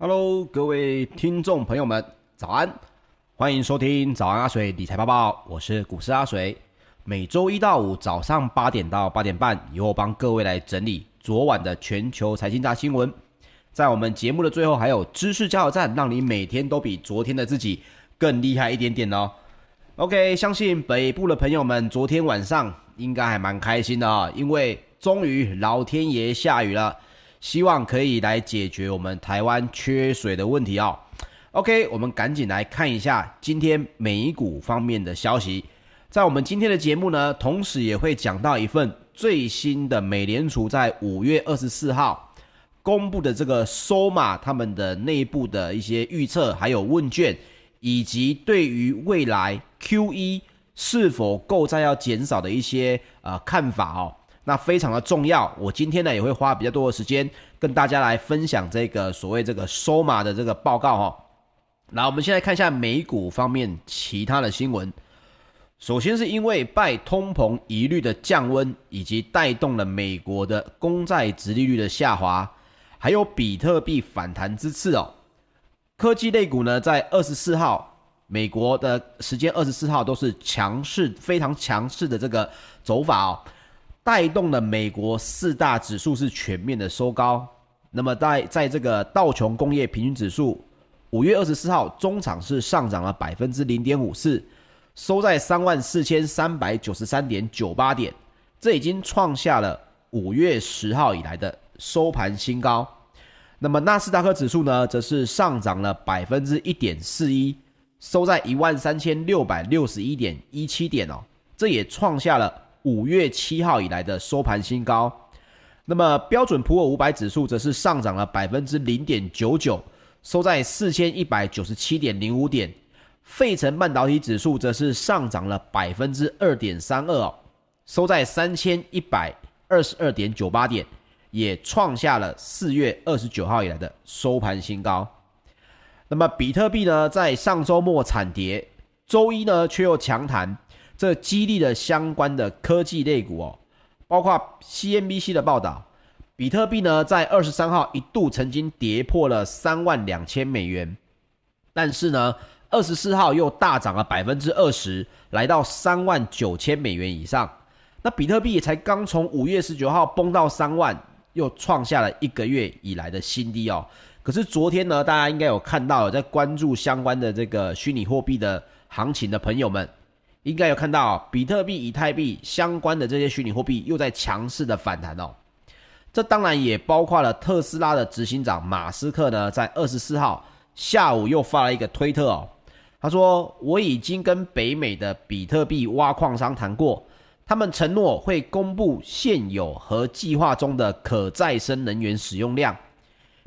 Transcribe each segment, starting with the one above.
Hello， 各位听众朋友们，早安！欢迎收听早安阿水理财报报，我是股市阿水。每周一到五早上8点到8点半，由我帮各位来整理昨晚的全球财经大新闻。在我们节目的最后，还有知识加油站，让你每天都比昨天的自己更厉害一点点哦。OK， 相信北部的朋友们昨天晚上应该还蛮开心的啊，因为终于老天爷下雨了。希望可以来解决我们台湾缺水的问题哦。OK， 我们赶紧来看一下今天美股方面的消息。在我们今天的节目呢，同时也会讲到一份最新的美联储在5月24号公布的这个 SOMA 他们的内部的一些预测，还有问卷，以及对于未来 QE 是否购债要减少的一些看法哦。那非常的重要，我今天呢也会花比较多的时间跟大家来分享这个所谓这个 SOMA 的这个报告哦。那我们现在看一下美股方面其他的新闻。首先是因为拜通膨疑虑的降温，以及带动了美国的公债殖利率的下滑，还有比特币反弹之次哦。科技类股呢在24号美国的时间24号都是强势，非常强势的这个走法哦。带动了美国四大指数是全面的收高，那么在这个道琼工业平均指数5月24号中场是上涨了 0.54%， 收在 34,393.98 点，这已经创下了5月10号以来的收盘新高。那么纳斯达克指数呢则是上涨了 1.41%， 收在 13,661.17 点哦，这也创下了5月7号以来的收盘新高。那么标准普尔500指数则是上涨了 0.99%， 收在 4197.05 点。费城半导体指数则是上涨了 2.32%、收在 3122.98 点，也创下了4月29号以来的收盘新高。那么比特币呢在上周末惨跌，周一呢却又强弹，这激励了相关的科技类股哦，包括 CNBC 的报道，比特币呢在23号一度曾经跌破了32000美元，但是呢24号又大涨了 20%， 来到39000美元以上。那比特币才刚从5月19号崩到3万，又创下了一个月以来的新低哦。可是昨天呢，大家应该有看到，有在关注相关的这个虚拟货币的行情的朋友们应该有看到，比特币、以太币相关的这些虚拟货币又在强势的反弹哦。这当然也包括了特斯拉的执行长马斯克呢，在24号下午又发了一个推特哦，他说：“我已经跟北美的比特币挖矿商谈过，他们承诺会公布现有和计划中的可再生能源使用量，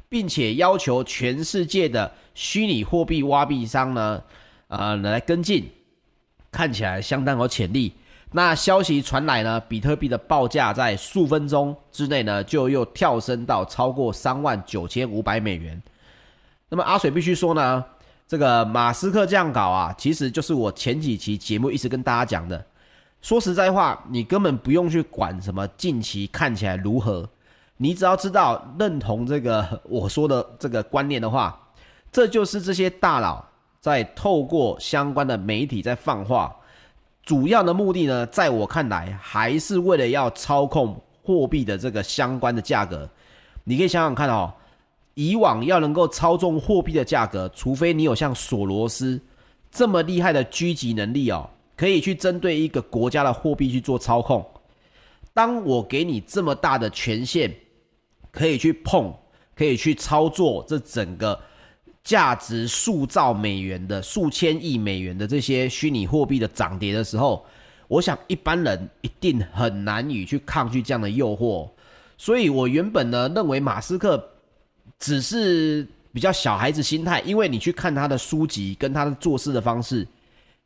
并且要求全世界的虚拟货币挖币商呢，来跟进。”看起来相当有潜力。那消息传来呢，比特币的报价在数分钟之内呢，就又跳升到超过 39,500 美元。那么阿水必须说呢，这个马斯克这样搞啊，其实就是我前几期节目一直跟大家讲的。说实在话，你根本不用去管什么近期看起来如何，你只要知道认同这个我说的这个观念的话，这就是这些大佬在透过相关的媒体在放话，主要的目的呢，在我看来还是为了要操控货币的这个相关的价格。你可以想想看哦，以往要能够操纵货币的价格，除非你有像索罗斯这么厉害的狙击能力哦，可以去针对一个国家的货币去做操控。当我给你这么大的权限，可以去碰，可以去操作这整个价值数兆美元的数千亿美元的这些虚拟货币的涨跌的时候，我想一般人一定很难以去抗拒这样的诱惑。所以我原本呢认为马斯克只是比较小孩子心态，因为你去看他的书籍跟他的做事的方式，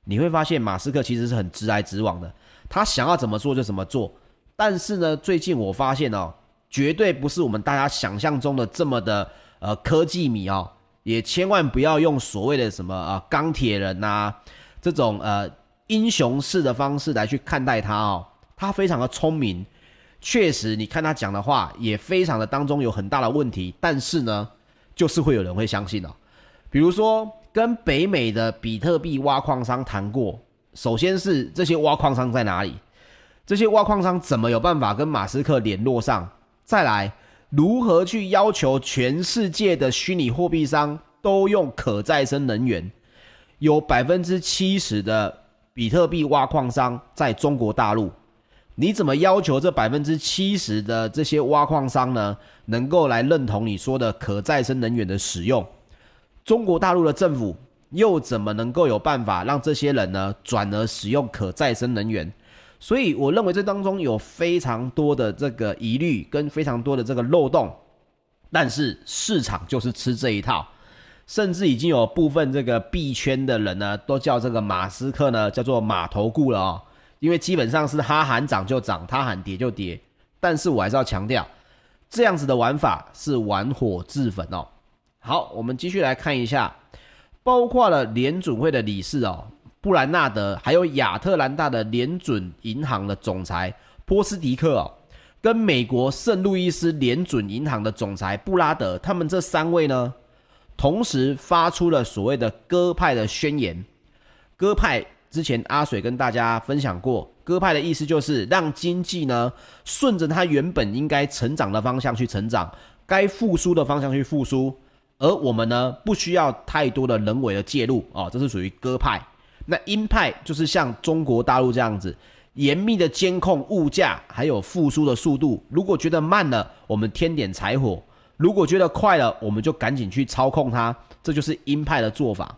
你会发现马斯克其实是很直来直往的，他想要怎么做就怎么做。但是呢，最近我发现哦，绝对不是我们大家想象中的这么的科技迷哦，也千万不要用所谓的什么钢铁人啊这种英雄式的方式来去看待他哦。他非常的聪明，确实你看他讲的话也非常的当中有很大的问题，但是呢就是会有人会相信哦。比如说跟北美的比特币挖矿商谈过，首先是这些挖矿商在哪里，这些挖矿商怎么有办法跟马斯克联络上，再来如何去要求全世界的虚拟货币商都用可再生能源。有 70% 的比特币挖矿商在中国大陆，你怎么要求这 70% 的这些挖矿商呢能够来认同你说的可再生能源的使用？中国大陆的政府又怎么能够有办法让这些人呢转而使用可再生能源？所以我认为这当中有非常多的这个疑虑跟非常多的这个漏洞，但是市场就是吃这一套，甚至已经有部分这个币圈的人呢都叫这个马斯克呢叫做马头顾了哦，因为基本上是他喊涨就涨，他喊跌就跌。但是我还是要强调，这样子的玩法是玩火自焚哦。好，我们继续来看一下，包括了联准会的理事哦布兰纳德，还有亚特兰大的联准银行的总裁波斯迪克哦，跟美国圣路易斯联准银行的总裁布拉德，他们这三位呢同时发出了所谓的鸽派的宣言。鸽派之前阿水跟大家分享过，鸽派的意思就是让经济呢顺着它原本应该成长的方向去成长，该复苏的方向去复苏，而我们呢不需要太多的人为的介入哦，这是属于鸽派。那鹰派就是像中国大陆这样子，严密的监控物价还有复苏的速度，如果觉得慢了我们添点柴火，如果觉得快了我们就赶紧去操控它，这就是鹰派的做法。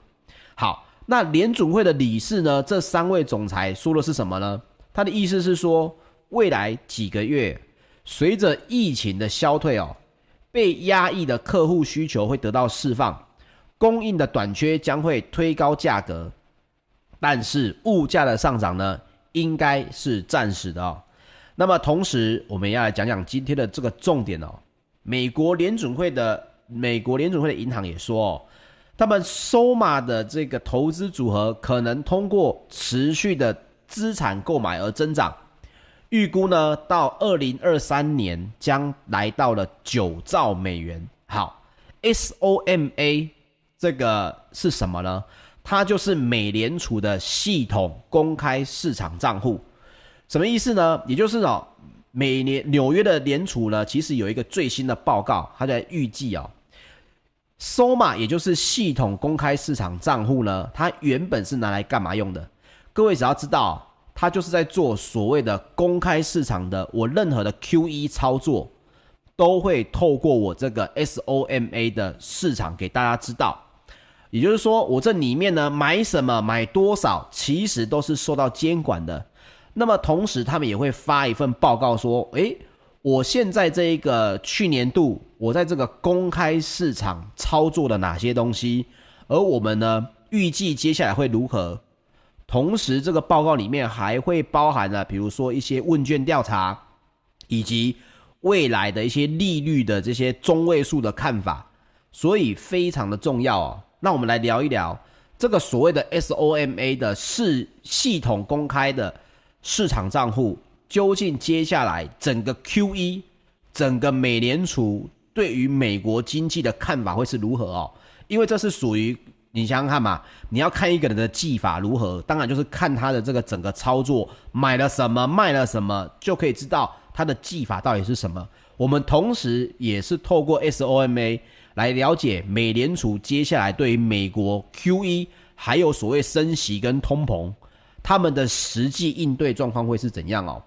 好，那联准会的理事呢这三位总裁说的是什么呢？他的意思是说，未来几个月随着疫情的消退哦，被压抑的客户需求会得到释放，供应的短缺将会推高价格，但是物价的上涨呢应该是暂时的哦。那么同时我们要来讲讲今天的这个重点哦，美国联准会的银行也说哦，他们 SOMA 的这个投资组合可能通过持续的资产购买而增长，预估呢到2023年将来到了9兆美元。好， SOMA 这个是什么呢？它就是美联储的系统公开市场账户。什么意思呢？也就是哦，纽约的联储呢其实有一个最新的报告，它在预计哦SOMA 也就是系统公开市场账户呢，它原本是拿来干嘛用的？各位只要知道，它就是在做所谓的公开市场的，我任何的 QE 操作都会透过我这个 SOMA 的市场给大家知道。也就是说，我这里面呢买什么买多少其实都是受到监管的。那么同时他们也会发一份报告说，诶，我现在这一个去年度我在这个公开市场操作了哪些东西，而我们呢预计接下来会如何。同时这个报告里面还会包含了比如说一些问卷调查，以及未来的一些利率的这些中位数的看法，所以非常的重要哦。那我们来聊一聊这个所谓的 SOMA 的系统公开的市场账户，究竟接下来整个 QE 整个美联储对于美国经济的看法会是如何哦？因为这是属于你想想看嘛，你要看一个人的技法如何，当然就是看他的这个整个操作买了什么卖了什么，就可以知道他的技法到底是什么。我们同时也是透过 SOMA 来了解美联储接下来对于美国 QE 还有所谓升息跟通膨他们的实际应对状况会是怎样哦。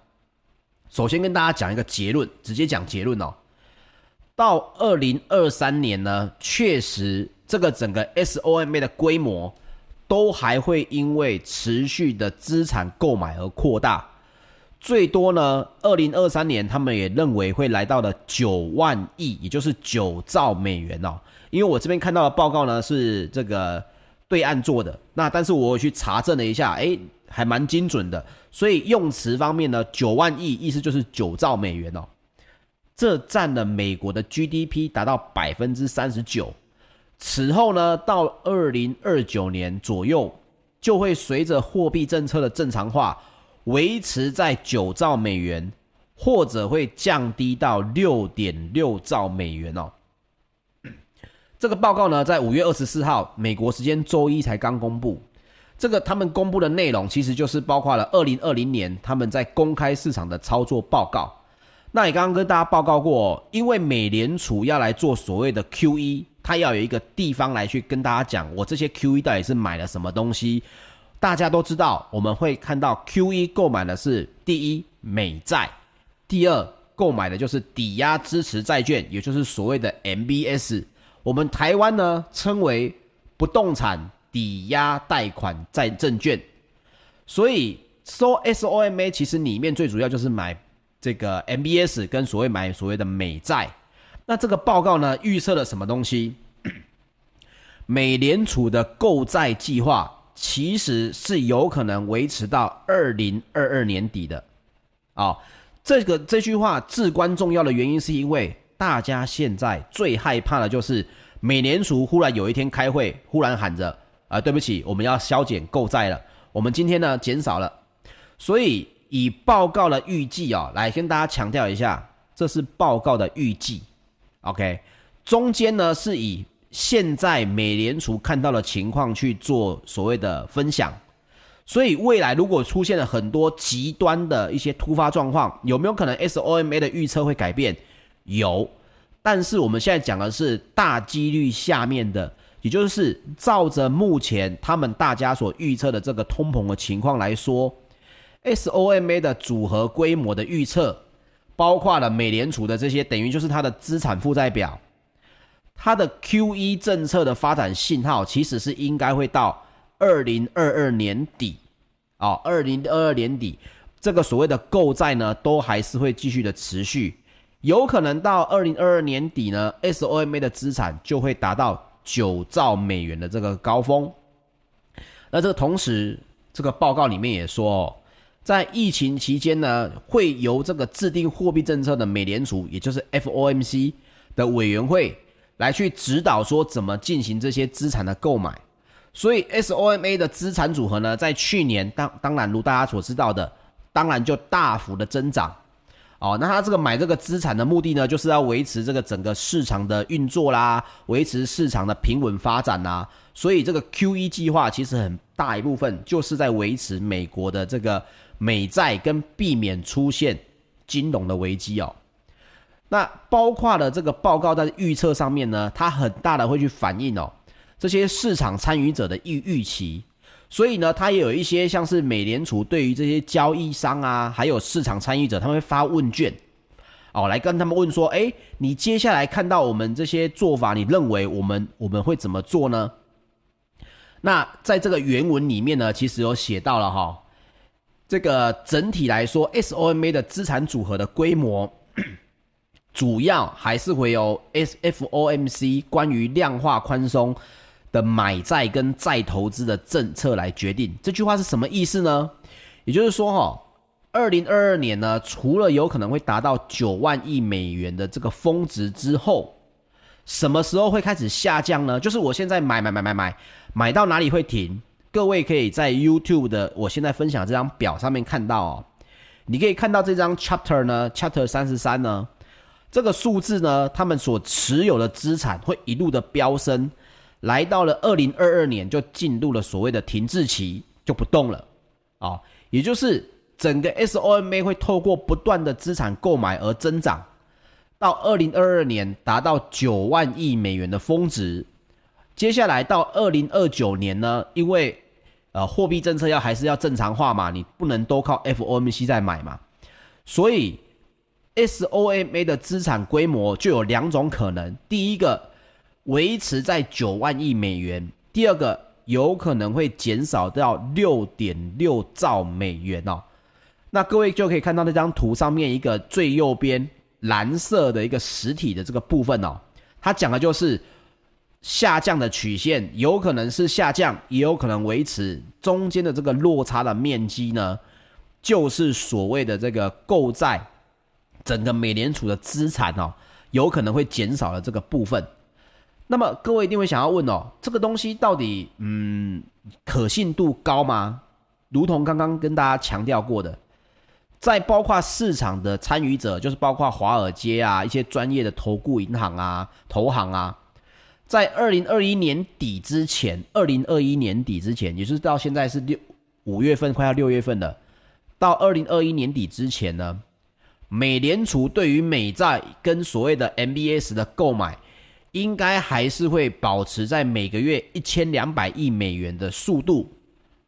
首先跟大家讲一个结论，直接讲结论哦。到2023年呢，确实这个整个 SOMA 的规模都还会因为持续的资产购买而扩大，最多呢2023年他们也认为会来到了9万亿，也就是9兆美元哦。因为我这边看到的报告呢是这个对岸做的，那但是我去查证了一下，诶，还蛮精准的，所以用词方面呢9万亿意思就是9兆美元哦，这占了美国的 GDP 达到 39%。 此后呢到2029年左右就会随着货币政策的正常化维持在9兆美元或者会降低到 6.6 兆美元哦。这个报告呢，在5月24号美国时间周一才刚公布。这个他们公布的内容其实就是包括了2020年他们在公开市场的操作报告。那也刚刚跟大家报告过，因为美联储要来做所谓的 QE， 它要有一个地方来去跟大家讲我这些 QE 到底是买了什么东西。大家都知道，我们会看到 QE 购买的是第一美债，第二购买的就是抵押支持债券，也就是所谓的 MBS， 我们台湾呢称为不动产抵押贷款债证券。所以 SOMA 其实里面最主要就是买这个 MBS 跟买所谓的美债。那这个报告呢预测了什么东西？美联储的购债计划其实是有可能维持到2022年底的。这句话至关重要的原因是因为大家现在最害怕的就是美联储忽然有一天开会忽然喊着对不起，我们要削减购债了，我们今天呢减少了。所以以报告的预计来跟大家强调一下，这是报告的预计 OK， 中间呢是以现在美联储看到的情况去做所谓的分享。所以未来如果出现了很多极端的一些突发状况，有没有可能 SOMA 的预测会改变？有，但是我们现在讲的是大几率下面的，也就是照着目前他们大家所预测的这个通膨的情况来说， SOMA 的组合规模的预测包括了美联储的这些，等于就是它的资产负债表，它的 QE 政策的发展信号其实是应该会到2022年底2022年底这个所谓的购债呢都还是会继续的持续，有可能到2022年底呢 SOMA 的资产就会达到9兆美元的这个高峰。那这个同时这个报告里面也说在疫情期间呢，会由这个制定货币政策的美联储，也就是 FOMC 的委员会来去指导说怎么进行这些资产的购买。所以 SOMA 的资产组合呢在去年当然如大家所知道的，当然就大幅的增长。那他这个买这个资产的目的呢，就是要维持这个整个市场的运作啦，维持市场的平稳发展啦。所以这个 QE 计划其实很大一部分就是在维持美国的这个美债，跟避免出现金融的危机那包括了这个报告在预测上面呢，它很大的会去反映这些市场参与者的预期。所以呢它也有一些像是美联储对于这些交易商还有市场参与者，他们会发问卷来跟他们问说，你接下来看到我们这些做法，你认为我们会怎么做呢？那在这个原文里面呢其实有写到了这个整体来说 SOMA 的资产组合的规模主要还是会有 FOMC 关于量化宽松的买债跟再投资的政策来决定。这句话是什么意思呢？也就是说2022年呢除了有可能会达到9万亿美元的这个峰值之后，什么时候会开始下降呢？就是我现在买到哪里会停？各位可以在 YouTube 的我现在分享这张表上面看到你可以看到这张 Chapter 呢 Chapter 33呢，这个数字呢他们所持有的资产会一路的飙升，来到了2022年就进入了所谓的停滞期，就不动了也就是整个 SOMA 会透过不断的资产购买而增长，到2022年达到9万亿美元的峰值。接下来到2029年呢，因为货币政策还是要正常化嘛，你不能都靠 FOMC 在买嘛，所以SOMA 的资产规模就有两种可能，第一个维持在9万亿美元，第二个有可能会减少到 6.6 兆美元那各位就可以看到那张图上面一个最右边蓝色的一个实体的这个部分它讲的就是下降的曲线，有可能是下降也有可能维持，中间的这个落差的面积呢就是所谓的这个购债整个美联储的资产有可能会减少的这个部分。那么各位一定会想要问这个东西到底可信度高吗？如同刚刚跟大家强调过的，在包括市场的参与者，就是包括华尔街一些专业的投顾银行投行在2021年底之前2021年底之前，也就是到现在是5月份快要6月份了，到2021年底之前呢，美联储对于美债跟所谓的 MBS 的购买应该还是会保持在每个月1200亿美元的速度，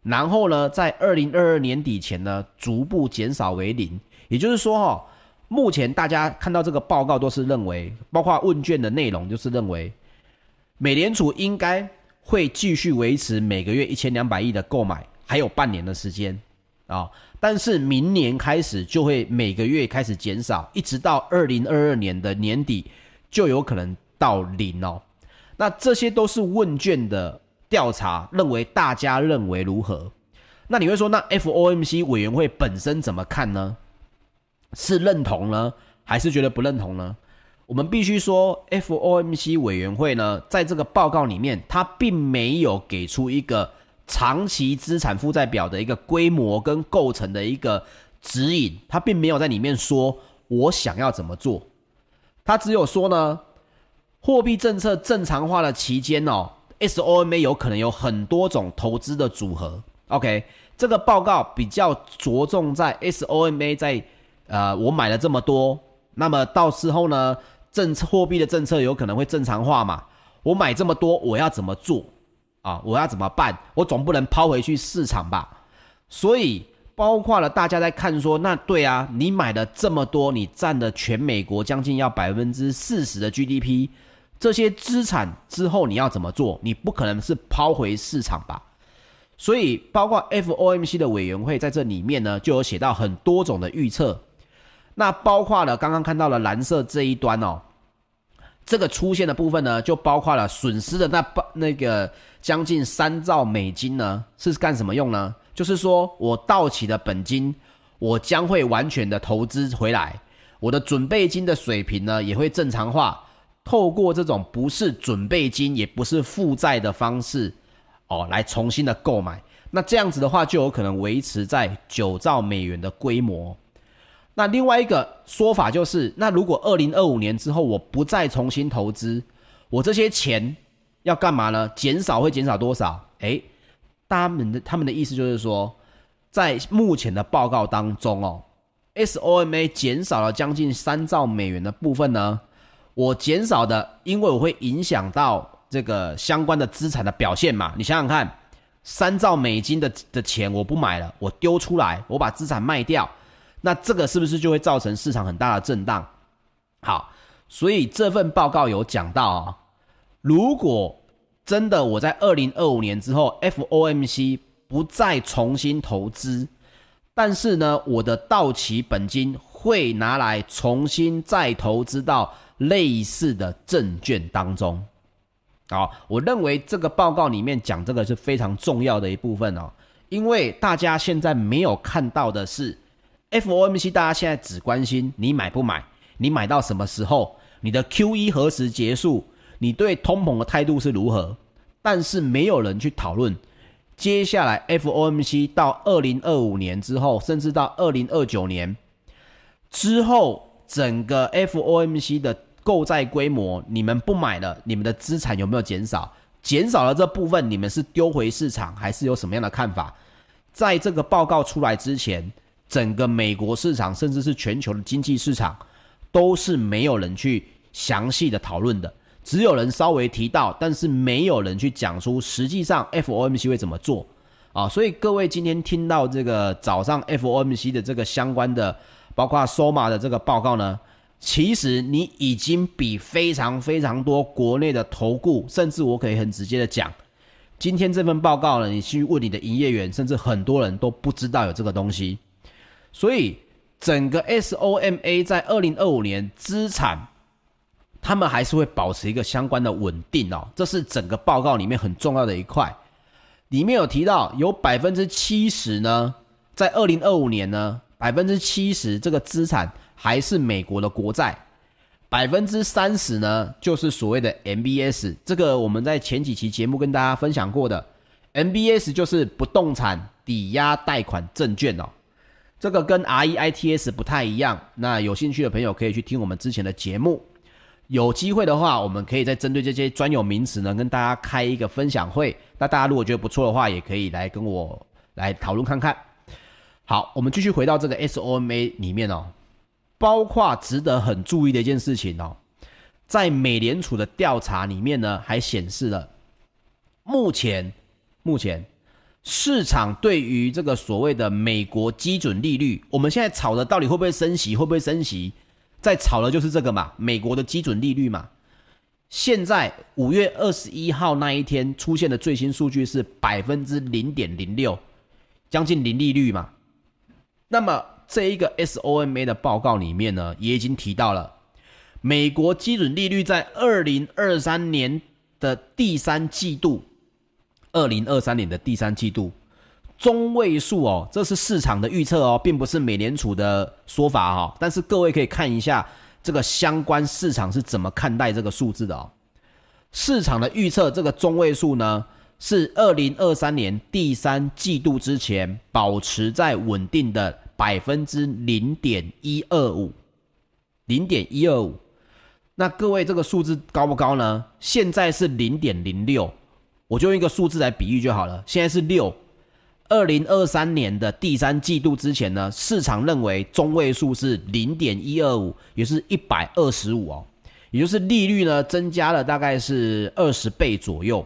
然后呢在2022年底前呢逐步减少为零。也就是说目前大家看到这个报告都是认为，包括问卷的内容就是认为美联储应该会继续维持每个月1200亿的购买，还有半年的时间啊，但是明年开始就会每个月开始减少，一直到2022年的年底就有可能到零哦。那这些都是问卷的调查认为，大家认为如何？那你会说，那 FOMC 委员会本身怎么看呢？是认同呢，还是觉得不认同呢？我们必须说 FOMC 委员会呢，在这个报告里面它并没有给出一个长期资产负债表的一个规模跟构成的一个指引，它并没有在里面说我想要怎么做。它只有说呢，货币政策正常化的期间SOMA 有可能有很多种投资的组合。 OK， 这个报告比较着重在 SOMA 在我买了这么多，那么到时候呢货币的政策有可能会正常化嘛，我买这么多我要怎么做啊？我要怎么办？我总不能抛回去市场吧。所以包括了大家在看说，那对啊，你买了这么多，你占了全美国将近要 40% 的 GDP， 这些资产之后你要怎么做？你不可能是抛回市场吧。所以包括 FOMC 的委员会在这里面呢就有写到很多种的预测，那包括了刚刚看到了蓝色这一端这个出现的部分呢，就包括了损失的那个将近3兆美金呢是干什么用呢？就是说我到期的本金我将会完全的投资回来，我的准备金的水平呢也会正常化，透过这种不是准备金也不是负债的方式来重新的购买，那这样子的话就有可能维持在9兆美元的规模。那另外一个说法就是，那如果2025年之后我不再重新投资，我这些钱要干嘛呢？减少会减少多少？他们的意思就是说，在目前的报告当中SOMA 减少了将近3兆美元的部分呢，我减少的，因为我会影响到这个相关的资产的表现嘛。你想想看，3兆美金的钱我不买了，我丢出来，我把资产卖掉，那这个是不是就会造成市场很大的震荡？好，所以这份报告有讲到如果真的我在2025年之后 FOMC 不再重新投资，但是呢我的到期本金会拿来重新再投资到类似的证券当中。我认为这个报告里面讲这个是非常重要的一部分因为大家现在没有看到的是FOMC 大家现在只关心你买不买，你买到什么时候，你的 QE 何时结束，你对通膨的态度是如何，但是没有人去讨论接下来 FOMC 到2025年之后，甚至到2029年之后，整个 FOMC 的购债规模，你们不买了，你们的资产有没有减少，减少了这部分你们是丢回市场还是有什么样的看法？在这个报告出来之前，整个美国市场甚至是全球的经济市场都是没有人去详细的讨论的，只有人稍微提到，但是没有人去讲出实际上 FOMC 会怎么做所以各位今天听到这个早上 FOMC 的这个相关的包括 SOMA 的这个报告呢，其实你已经比非常非常多国内的投顾，甚至我可以很直接的讲，今天这份报告呢，你去问你的营业员，甚至很多人都不知道有这个东西。所以整个 SOMA 在2025年资产他们还是会保持一个相关的稳定这是整个报告里面很重要的一块。里面有提到有 70% 呢在2025年呢 70% 这个资产还是美国的国债， 30% 呢就是所谓的 MBS， 这个我们在前几期节目跟大家分享过的， MBS 就是不动产抵押贷款证券这个跟 REITS 不太一样，那有兴趣的朋友可以去听我们之前的节目。有机会的话，我们可以再针对这些专有名词呢，跟大家开一个分享会。那大家如果觉得不错的话，也可以来跟我来讨论看看。好，我们继续回到这个 SOMA 里面哦，包括值得很注意的一件事情哦，在美联储的调查里面呢，还显示了目前市场对于这个所谓的美国基准利率，我们现在炒的到底会不会升息，会不会升息？在炒的就是这个嘛，美国的基准利率嘛。现在5月21号那一天出现的最新数据是 0.06%， 将近零利率嘛。那么这一个 SOMA 的报告里面呢，也已经提到了美国基准利率在2023年的第三季度中位数哦，这是市场的预测哦，并不是美联储的说法哦，但是各位可以看一下这个相关市场是怎么看待这个数字的哦。市场的预测这个中位数呢，是2023年第三季度之前保持在稳定的 0.125%。0.125%。那各位这个数字高不高呢？现在是 0.06%。我就用一个数字来比喻就好了，现在是6。2023年的第三季度之前呢，市场认为中位数是 0.125， 也是125哦，也就是利率呢增加了大概是20倍左右。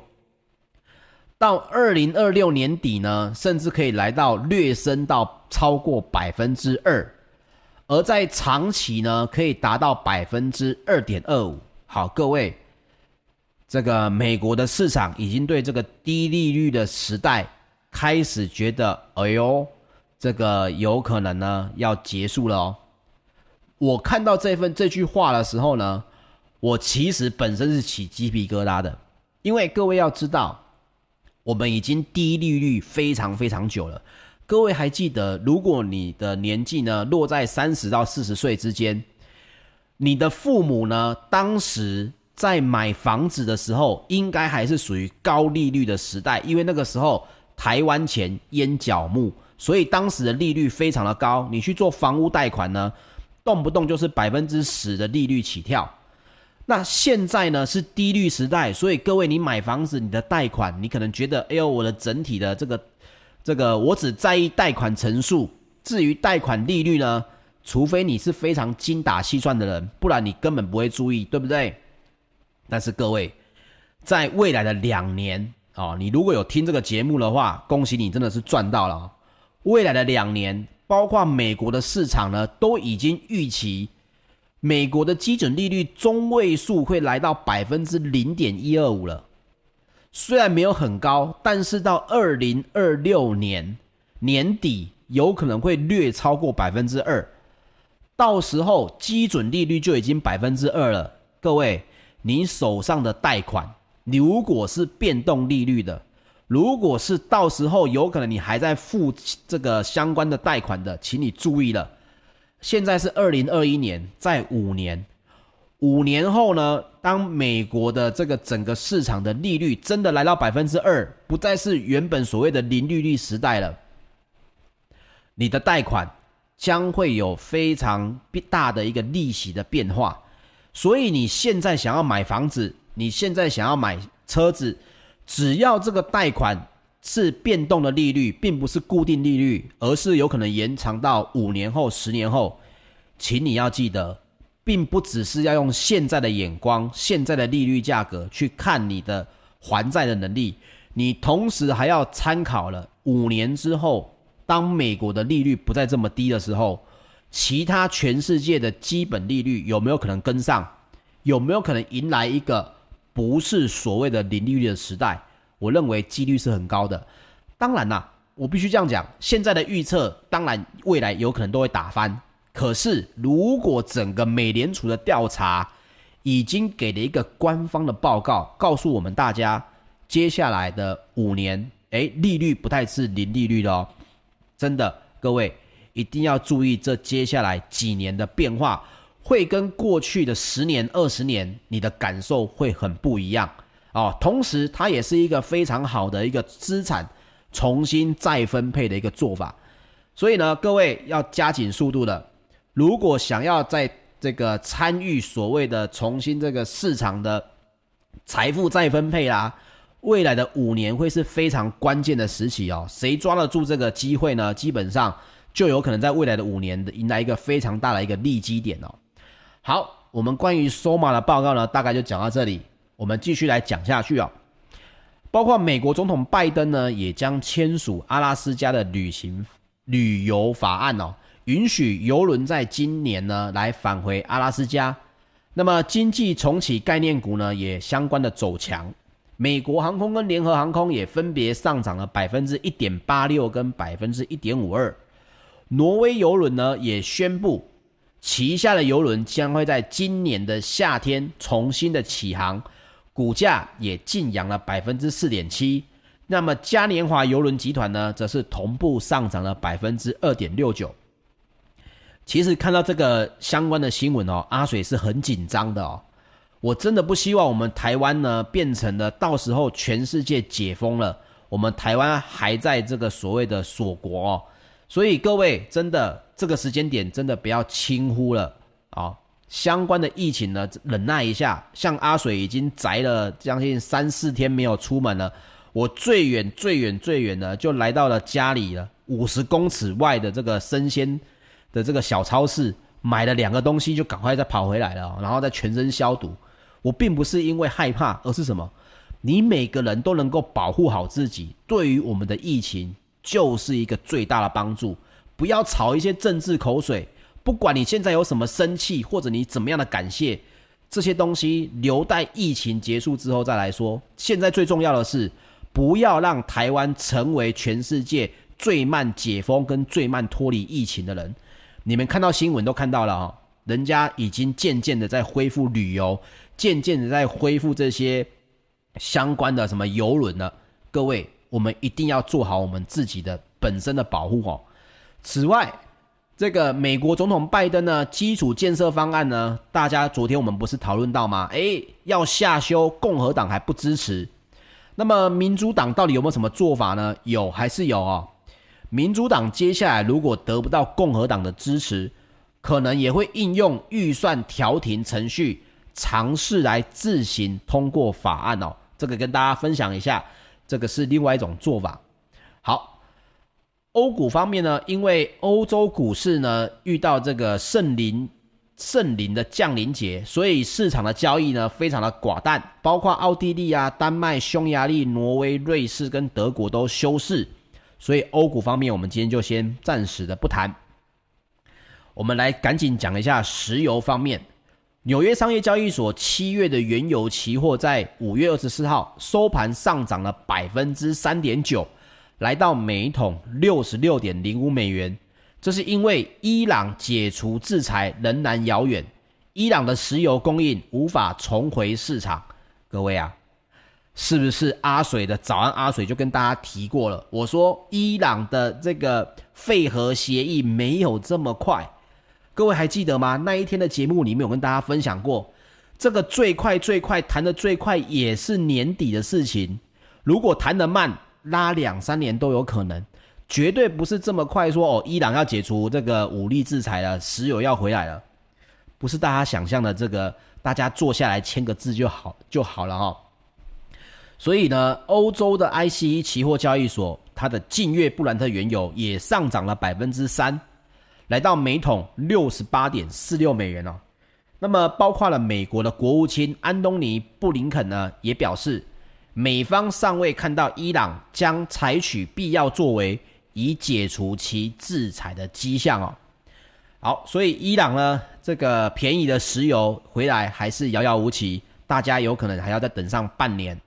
到2026年底呢，甚至可以来到略升到超过 2%， 而在长期呢可以达到 2.25%。 好，各位，这个美国的市场已经对这个低利率的时代开始觉得，哎呦，这个有可能呢要结束了哦。我看到这句话的时候呢，我其实本身是起鸡皮疙瘩的，因为各位要知道，我们已经低利率非常非常久了。各位还记得，如果你的年纪呢落在30到40岁之间，你的父母呢当时在买房子的时候，应该还是属于高利率的时代，因为那个时候台湾钱淹脚目，所以当时的利率非常的高，你去做房屋贷款呢，动不动就是 10% 的利率起跳。那现在呢是低率时代，所以各位你买房子，你的贷款，你可能觉得，哎呦，我的整体的这个我只在意贷款成数，至于贷款利率呢，除非你是非常精打细算的人，不然你根本不会注意，对不对？但是各位，在未来的2年哦，你如果有听这个节目的话，恭喜你，真的是赚到了哦。未来的2年，包括美国的市场呢，都已经预期美国的基准利率中位数会来到 0.125% 了。虽然没有很高，但是到2026年年底有可能会略超过 2%， 到时候基准利率就已经 2% 了。各位，你手上的贷款，你如果是变动利率的，如果是到时候有可能你还在付这个相关的贷款的，请你注意了。现在是2021年，在5年后呢，当美国的这个整个市场的利率真的来到 2%， 不再是原本所谓的零利率时代了，你的贷款将会有非常大的一个利息的变化。所以你现在想要买房子，你现在想要买车子，只要这个贷款是变动的利率，并不是固定利率，而是有可能延长到5年后、10年后，请你要记得，并不只是要用现在的眼光、现在的利率价格去看你的还债的能力，你同时还要参考了5年之后，当美国的利率不再这么低的时候，其他全世界的基本利率有没有可能跟上？有没有可能迎来一个不是所谓的零利率的时代？我认为几率是很高的。当然啦，我必须这样讲，现在的预测当然未来有可能都会打翻，可是如果整个美联储的调查已经给了一个官方的报告，告诉我们大家接下来的5年，利率不太是零利率的哦。真的，各位一定要注意这接下来几年的变化，会跟过去的10年、20年你的感受会很不一样哦。同时它也是一个非常好的一个资产重新再分配的一个做法。所以呢，各位要加紧速度了。如果想要在这个参与所谓的重新这个市场的财富再分配啦，未来的5年会是非常关键的时期哦。谁抓得住这个机会呢？基本上就有可能在未来的5年迎来一个非常大的一个利基点哦。好，我们关于 SOMA 的报告呢，大概就讲到这里，我们继续来讲下去哦。包括美国总统拜登呢，也将签署阿拉斯加的旅游法案哦，允许邮轮在今年呢来返回阿拉斯加。那么经济重启概念股呢也相关的走强，美国航空跟联合航空也分别上涨了 1.86% 跟 1.52%。 挪威邮轮呢也宣布旗下的邮轮将会在今年的夏天重新的起航，股价也净扬了 4.7%。 那么嘉年华邮轮集团呢则是同步上涨了 2.69%。 其实看到这个相关的新闻哦，阿水是很紧张的哦。我真的不希望我们台湾呢变成了到时候全世界解封了，我们台湾还在这个所谓的锁国哦。所以各位真的这个时间点真的不要轻忽了哦，相关的疫情呢忍耐一下，像阿水已经宅了将近3-4天没有出门了，我最远呢就来到了家里了50公尺外的这个生鲜的这个小超市，买了2个东西就赶快再跑回来了哦，然后再全身消毒。我并不是因为害怕，而是什么？你每个人都能够保护好自己，对于我们的疫情就是一个最大的帮助。不要吵一些政治口水，不管你现在有什么生气或者你怎么样的感谢，这些东西留待疫情结束之后再来说。现在最重要的是不要让台湾成为全世界最慢解封跟最慢脱离疫情的人。你们看到新闻都看到了哦，人家已经渐渐的在恢复旅游，渐渐的在恢复这些相关的什么邮轮了。各位，我们一定要做好我们自己的本身的保护哦。此外，这个美国总统拜登呢，基础建设方案呢，大家昨天我们不是讨论到吗？要下修，共和党还不支持。那么民主党到底有没有什么做法呢？有还是有哦。民主党接下来如果得不到共和党的支持，可能也会应用预算调停程序，尝试来自行通过法案哦。这个跟大家分享一下，这个是另外一种做法。好。欧股方面呢，因为欧洲股市呢遇到这个圣灵的降临节，所以市场的交易呢非常的寡淡，包括奥地利啊、丹麦、匈牙利、挪威、瑞士跟德国都休市，所以欧股方面我们今天就先暂时的不谈。我们来赶紧讲一下石油方面，纽约商业交易所7月的原油期货在5月24号收盘上涨了 3.9%。来到每一桶 66.05 美元，这是因为伊朗解除制裁仍然遥远，伊朗的石油供应无法重回市场。各位啊，是不是阿水的早安阿水就跟大家提过了，我说伊朗的这个废核协议没有这么快，各位还记得吗？那一天的节目里面有跟大家分享过，这个最快谈的最快也是年底的事情，如果谈得慢拉2-3年都有可能，绝对不是这么快说哦，伊朗要解除这个武力制裁了，石油要回来了，不是大家想象的这个，大家坐下来签个字就好了哦。所以呢，欧洲的 ICE 期货交易所，它的近月布兰特原油也上涨了 3%， 来到每桶 68.46 美元哦。那么包括了美国的国务卿安东尼布林肯呢，也表示美方尚未看到伊朗将采取必要作为以解除其制裁的迹象哦。好，所以伊朗呢，这个便宜的石油回来还是遥遥无期，大家有可能还要再等上半年。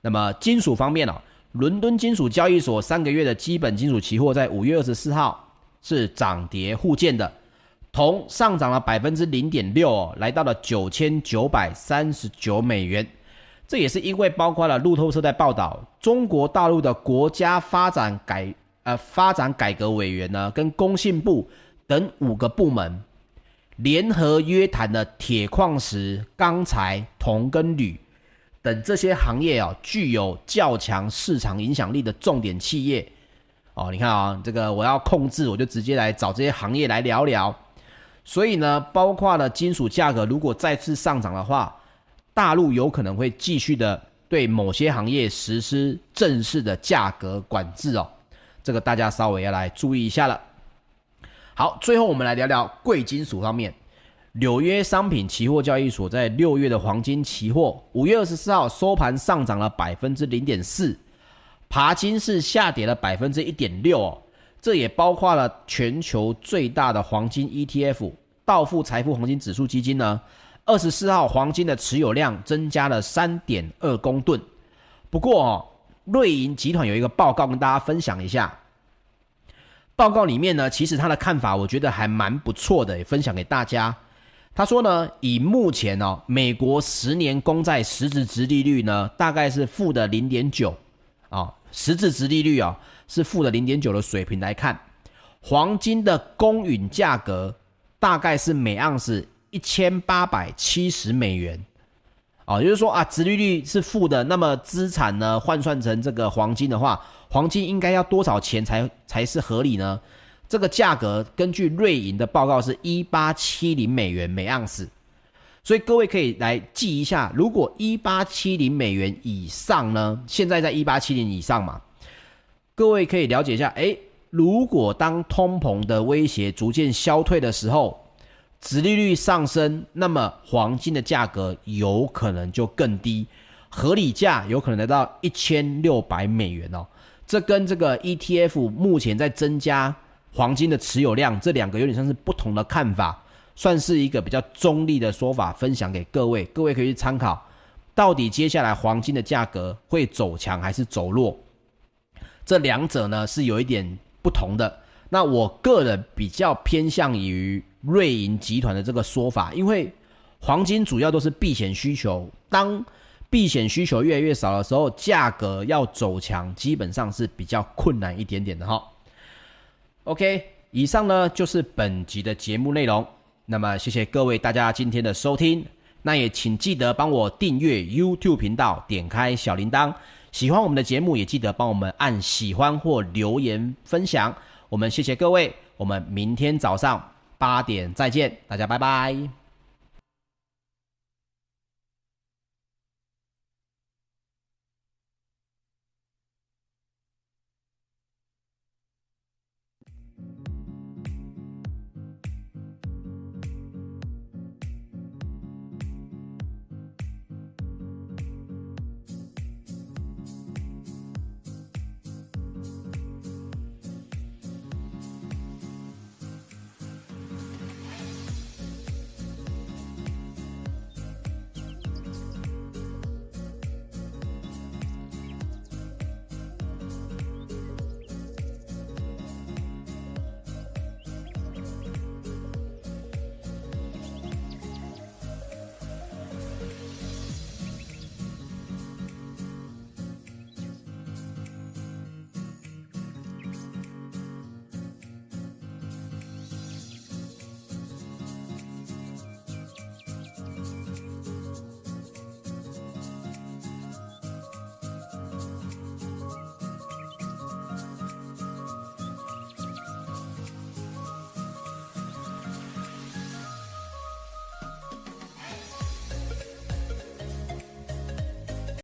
那么金属方面哦，伦敦金属交易所3个月的基本金属期货在5月24号是涨跌互见的，铜上涨了 0.6%哦，来到了 9,939 美元。这也是因为包括了路透社在报道，中国大陆的国家发展改革委员呢，跟工信部等5个部门联合约谈了铁矿石、钢材、铜跟铝等这些行业哦，具有较强市场影响力的重点企业哦。你看啊，这个我要控制，我就直接来找这些行业来聊聊。所以呢，包括了金属价格如果再次上涨的话，大陆有可能会继续的对某些行业实施正式的价格管制哦，这个大家稍微要来注意一下了。好，最后我们来聊聊贵金属方面。纽约商品期货交易所在6月的黄金期货5月24号收盘上涨了 0.4%， 钯金是下跌了 1.6%、哦、这也包括了全球最大的黄金 ETF 道富财富黄金指数基金呢，24号黄金的持有量增加了 3.2 公吨。不过、哦、瑞银集团有一个报告跟大家分享一下，报告里面呢，其实他的看法我觉得还蛮不错的，也分享给大家。他说呢，以目前哦，美国10年公债实质殖利率呢，大概是负的 0.9 啊，实质殖利率啊是负的 0.9 的水平来看，黄金的公允价格大概是每盎司1870美元啊，也就是说啊，殖利率是负的，那么资产呢换算成这个黄金的话，黄金应该要多少钱才是合理呢？这个价格根据瑞银的报告是1870美元每盎司，所以各位可以来记一下，如果1870美元以上呢，现在在1870以上嘛，各位可以了解一下，诶，如果当通膨的威胁逐渐消退的时候，殖利率上升，那么黄金的价格有可能就更低，合理价有可能来到1600美元哦。这跟这个 ETF 目前在增加黄金的持有量，这两个有点像是不同的看法，算是一个比较中立的说法，分享给各位，各位可以去参考，到底接下来黄金的价格会走强还是走弱，这两者呢是有一点不同的。那我个人比较偏向于瑞银集团的这个说法，因为黄金主要都是避险需求，当避险需求越来越少的时候，价格要走强基本上是比较困难一点点的哈。OK， 以上呢就是本集的节目内容，那么谢谢各位大家今天的收听，那也请记得帮我订阅 YouTube 频道，点开小铃铛，喜欢我们的节目也记得帮我们按喜欢或留言分享，我们谢谢各位，我们明天早上8点再见，大家拜拜。